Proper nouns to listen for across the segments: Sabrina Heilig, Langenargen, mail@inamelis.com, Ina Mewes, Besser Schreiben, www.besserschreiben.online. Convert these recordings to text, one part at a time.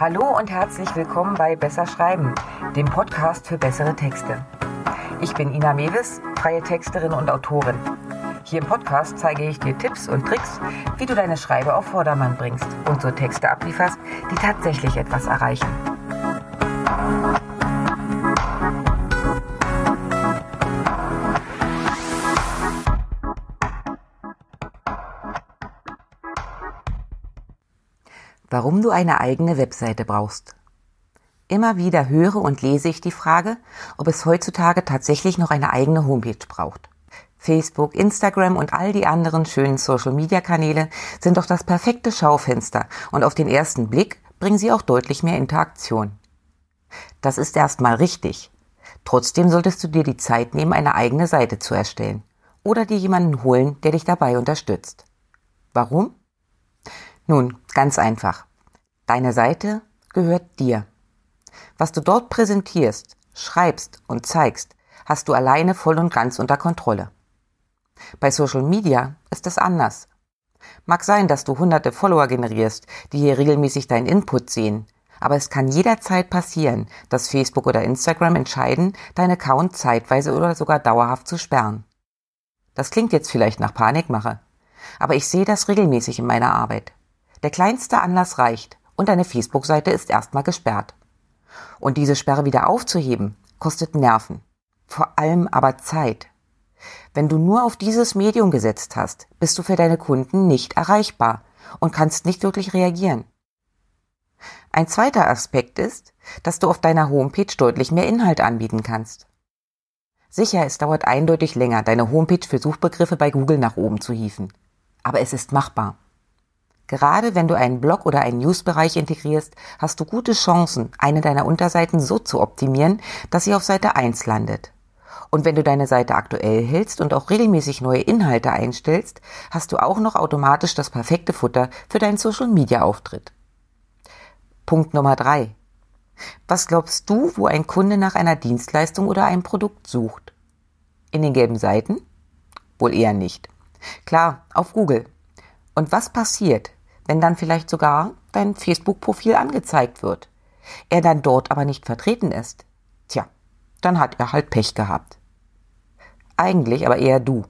Hallo und herzlich willkommen bei Besser Schreiben, dem Podcast für bessere Texte. Ich bin Ina Mewes, freie Texterin und Autorin. Hier im Podcast zeige ich dir Tipps und Tricks, wie du deine Schreibe auf Vordermann bringst und so Texte ablieferst, die tatsächlich etwas erreichen. Warum du eine eigene Webseite brauchst. Immer wieder höre und lese ich die Frage, ob es heutzutage tatsächlich noch eine eigene Homepage braucht. Facebook, Instagram und all die anderen schönen Social-Media-Kanäle sind doch das perfekte Schaufenster und auf den ersten Blick bringen sie auch deutlich mehr Interaktion. Das ist erstmal richtig. Trotzdem solltest du dir die Zeit nehmen, eine eigene Seite zu erstellen oder dir jemanden holen, der dich dabei unterstützt. Warum? Nun, ganz einfach. Deine Seite gehört dir. Was du dort präsentierst, schreibst und zeigst, hast du alleine voll und ganz unter Kontrolle. Bei Social Media ist das anders. Mag sein, dass du hunderte Follower generierst, die hier regelmäßig deinen Input sehen, aber es kann jederzeit passieren, dass Facebook oder Instagram entscheiden, deinen Account zeitweise oder sogar dauerhaft zu sperren. Das klingt jetzt vielleicht nach Panikmache, aber ich sehe das regelmäßig in meiner Arbeit. Der kleinste Anlass reicht und deine Facebook-Seite ist erstmal gesperrt. Und diese Sperre wieder aufzuheben, kostet Nerven, vor allem aber Zeit. Wenn du nur auf dieses Medium gesetzt hast, bist du für deine Kunden nicht erreichbar und kannst nicht wirklich reagieren. Ein zweiter Aspekt ist, dass du auf deiner Homepage deutlich mehr Inhalt anbieten kannst. Sicher, es dauert eindeutig länger, deine Homepage für Suchbegriffe bei Google nach oben zu hieven. Aber es ist machbar. Gerade wenn du einen Blog oder einen Newsbereich integrierst, hast du gute Chancen, eine deiner Unterseiten so zu optimieren, dass sie auf Seite 1 landet. Und wenn du deine Seite aktuell hältst und auch regelmäßig neue Inhalte einstellst, hast du auch noch automatisch das perfekte Futter für deinen Social-Media-Auftritt. Punkt Nummer 3. Was glaubst du, wo ein Kunde nach einer Dienstleistung oder einem Produkt sucht? In den gelben Seiten? Wohl eher nicht. Klar, auf Google. Und was passiert, wenn dann vielleicht sogar dein Facebook-Profil angezeigt wird, er dann dort aber nicht vertreten ist? Tja, dann hat er halt Pech gehabt. Eigentlich aber eher du,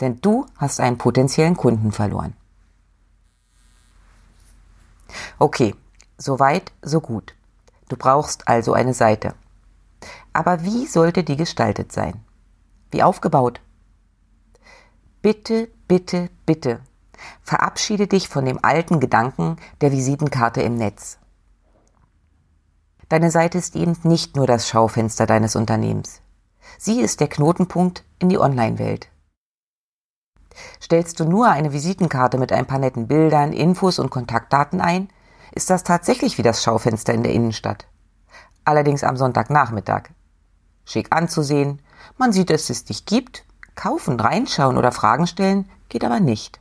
denn du hast einen potenziellen Kunden verloren. Okay, soweit, so gut. Du brauchst also eine Seite. Aber wie sollte die gestaltet sein? Wie aufgebaut? Bitte, bitte, bitte. Verabschiede dich von dem alten Gedanken der Visitenkarte im Netz. Deine Seite ist eben nicht nur das Schaufenster deines Unternehmens. Sie ist der Knotenpunkt in die Online-Welt. Stellst du nur eine Visitenkarte mit ein paar netten Bildern, Infos und Kontaktdaten ein, ist das tatsächlich wie das Schaufenster in der Innenstadt. Allerdings am Sonntagnachmittag. Schick anzusehen, man sieht, dass es dich gibt, kaufen, reinschauen oder Fragen stellen, geht aber nicht.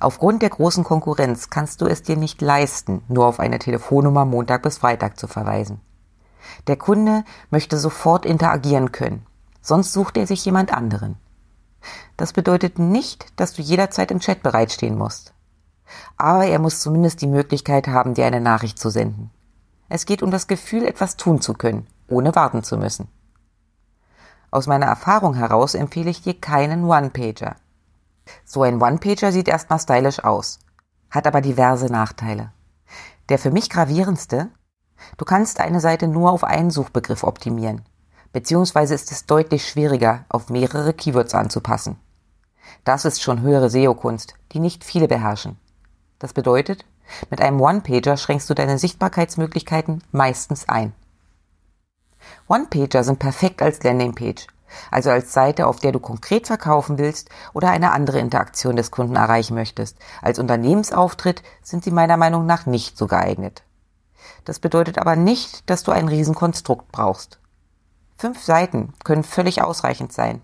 Aufgrund der großen Konkurrenz kannst du es dir nicht leisten, nur auf eine Telefonnummer Montag bis Freitag zu verweisen. Der Kunde möchte sofort interagieren können, sonst sucht er sich jemand anderen. Das bedeutet nicht, dass du jederzeit im Chat bereitstehen musst. Aber er muss zumindest die Möglichkeit haben, dir eine Nachricht zu senden. Es geht um das Gefühl, etwas tun zu können, ohne warten zu müssen. Aus meiner Erfahrung heraus empfehle ich dir keinen One-Pager. So ein One-Pager sieht erstmal stylisch aus, hat aber diverse Nachteile. Der für mich gravierendste: Du kannst eine Seite nur auf einen Suchbegriff optimieren, beziehungsweise ist es deutlich schwieriger, auf mehrere Keywords anzupassen. Das ist schon höhere SEO-Kunst, die nicht viele beherrschen. Das bedeutet, mit einem One-Pager schränkst du deine Sichtbarkeitsmöglichkeiten meistens ein. One-Pager sind perfekt als Landingpage, also als Seite, auf der du konkret verkaufen willst oder eine andere Interaktion des Kunden erreichen möchtest. Als Unternehmensauftritt sind sie meiner Meinung nach nicht so geeignet. Das bedeutet aber nicht, dass du ein Riesenkonstrukt brauchst. 5 Seiten können völlig ausreichend sein.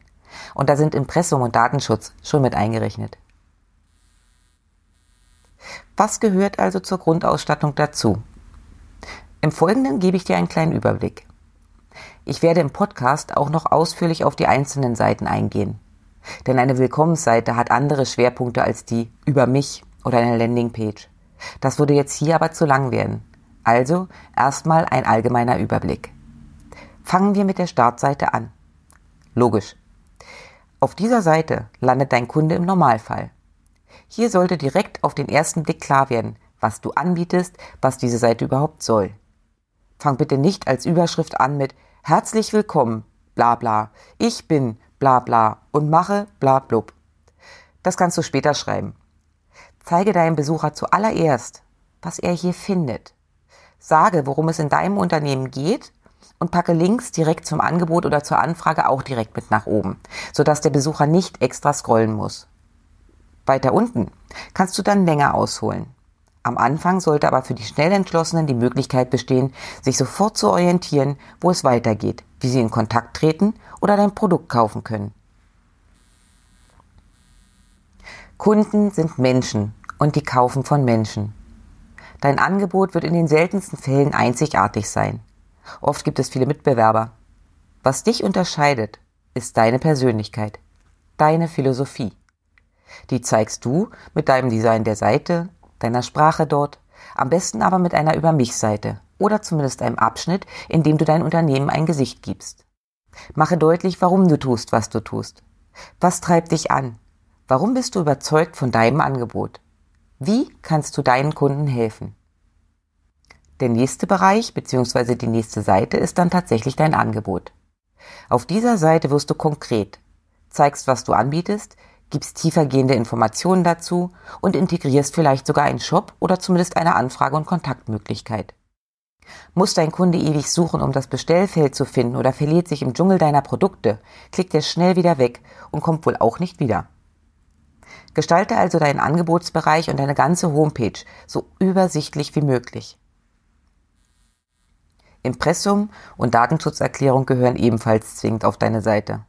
Und da sind Impressum und Datenschutz schon mit eingerechnet. Was gehört also zur Grundausstattung dazu? Im Folgenden gebe ich dir einen kleinen Überblick. Ich werde im Podcast auch noch ausführlich auf die einzelnen Seiten eingehen. Denn eine Willkommensseite hat andere Schwerpunkte als die Über mich oder eine Landingpage. Das würde jetzt hier aber zu lang werden. Also erstmal ein allgemeiner Überblick. Fangen wir mit der Startseite an. Logisch. Auf dieser Seite landet dein Kunde im Normalfall. Hier sollte direkt auf den ersten Blick klar werden, was du anbietest, was diese Seite überhaupt soll. Fang bitte nicht als Überschrift an mit Herzlich willkommen, bla bla, ich bin, bla bla und mache, bla blub. Das kannst du später schreiben. Zeige deinem Besucher zuallererst, was er hier findet. Sage, worum es in deinem Unternehmen geht und packe Links direkt zum Angebot oder zur Anfrage auch direkt mit nach oben, sodass der Besucher nicht extra scrollen muss. Weiter unten kannst du dann länger ausholen. Am Anfang sollte aber für die Schnellentschlossenen die Möglichkeit bestehen, sich sofort zu orientieren, wo es weitergeht, wie sie in Kontakt treten oder dein Produkt kaufen können. Kunden sind Menschen und die kaufen von Menschen. Dein Angebot wird in den seltensten Fällen einzigartig sein. Oft gibt es viele Mitbewerber. Was dich unterscheidet, ist deine Persönlichkeit, deine Philosophie. Die zeigst du mit deinem Design der Seite, deiner Sprache dort, am besten aber mit einer Über-mich-Seite oder zumindest einem Abschnitt, in dem du dein Unternehmen ein Gesicht gibst. Mache deutlich, warum du tust, was du tust. Was treibt dich an? Warum bist du überzeugt von deinem Angebot? Wie kannst du deinen Kunden helfen? Der nächste Bereich bzw. die nächste Seite ist dann tatsächlich dein Angebot. Auf dieser Seite wirst du konkret, zeigst, was du anbietest, gibst tiefergehende Informationen dazu und integrierst vielleicht sogar einen Shop oder zumindest eine Anfrage- und Kontaktmöglichkeit. Muss dein Kunde ewig suchen, um das Bestellfeld zu finden oder verliert sich im Dschungel deiner Produkte, klickt er schnell wieder weg und kommt wohl auch nicht wieder. Gestalte also deinen Angebotsbereich und deine ganze Homepage so übersichtlich wie möglich. Impressum und Datenschutzerklärung gehören ebenfalls zwingend auf deine Seite.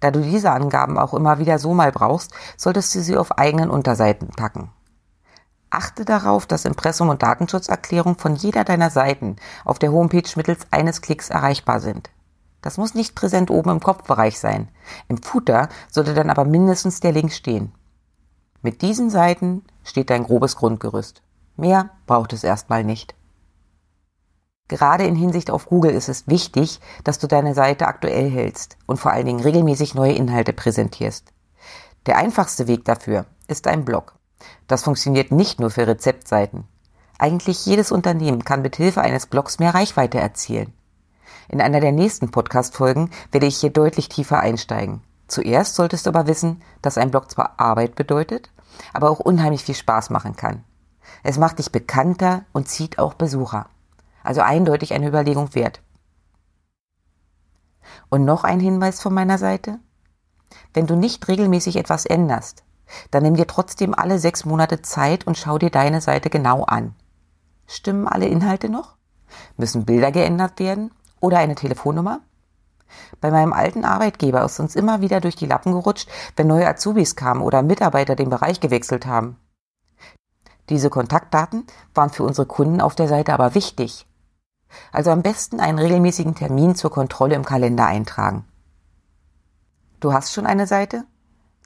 Da du diese Angaben auch immer wieder so mal brauchst, solltest du sie auf eigenen Unterseiten packen. Achte darauf, dass Impressum und Datenschutzerklärung von jeder deiner Seiten auf der Homepage mittels eines Klicks erreichbar sind. Das muss nicht präsent oben im Kopfbereich sein. Im Footer sollte dann aber mindestens der Link stehen. Mit diesen Seiten steht dein grobes Grundgerüst. Mehr braucht es erstmal nicht. Gerade in Hinsicht auf Google ist es wichtig, dass du deine Seite aktuell hältst und vor allen Dingen regelmäßig neue Inhalte präsentierst. Der einfachste Weg dafür ist ein Blog. Das funktioniert nicht nur für Rezeptseiten. Eigentlich jedes Unternehmen kann mit Hilfe eines Blogs mehr Reichweite erzielen. In einer der nächsten Podcast-Folgen werde ich hier deutlich tiefer einsteigen. Zuerst solltest du aber wissen, dass ein Blog zwar Arbeit bedeutet, aber auch unheimlich viel Spaß machen kann. Es macht dich bekannter und zieht auch Besucher. Also eindeutig eine Überlegung wert. Und noch ein Hinweis von meiner Seite. Wenn du nicht regelmäßig etwas änderst, dann nimm dir trotzdem alle 6 Monate Zeit und schau dir deine Seite genau an. Stimmen alle Inhalte noch? Müssen Bilder geändert werden? Oder eine Telefonnummer? Bei meinem alten Arbeitgeber ist uns immer wieder durch die Lappen gerutscht, wenn neue Azubis kamen oder Mitarbeiter den Bereich gewechselt haben. Diese Kontaktdaten waren für unsere Kunden auf der Seite aber wichtig. Also am besten einen regelmäßigen Termin zur Kontrolle im Kalender eintragen. Du hast schon eine Seite?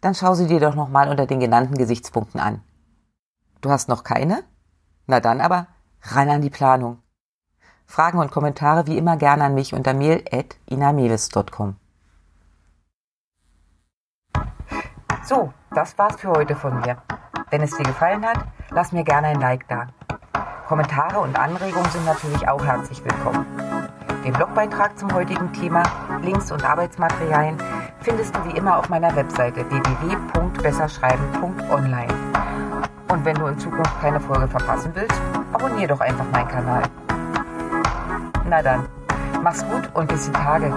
Dann schau sie dir doch nochmal unter den genannten Gesichtspunkten an. Du hast noch keine? Na dann aber ran an die Planung. Fragen und Kommentare wie immer gerne an mich unter mail@inamelis.com. So, das war's für heute von mir. Wenn es dir gefallen hat, lass mir gerne ein Like da. Kommentare und Anregungen sind natürlich auch herzlich willkommen. Den Blogbeitrag zum heutigen Thema, Links und Arbeitsmaterialien findest du wie immer auf meiner Webseite www.besserschreiben.online. Und wenn du in Zukunft keine Folge verpassen willst, abonniere doch einfach meinen Kanal. Na dann, mach's gut und bis die Tage.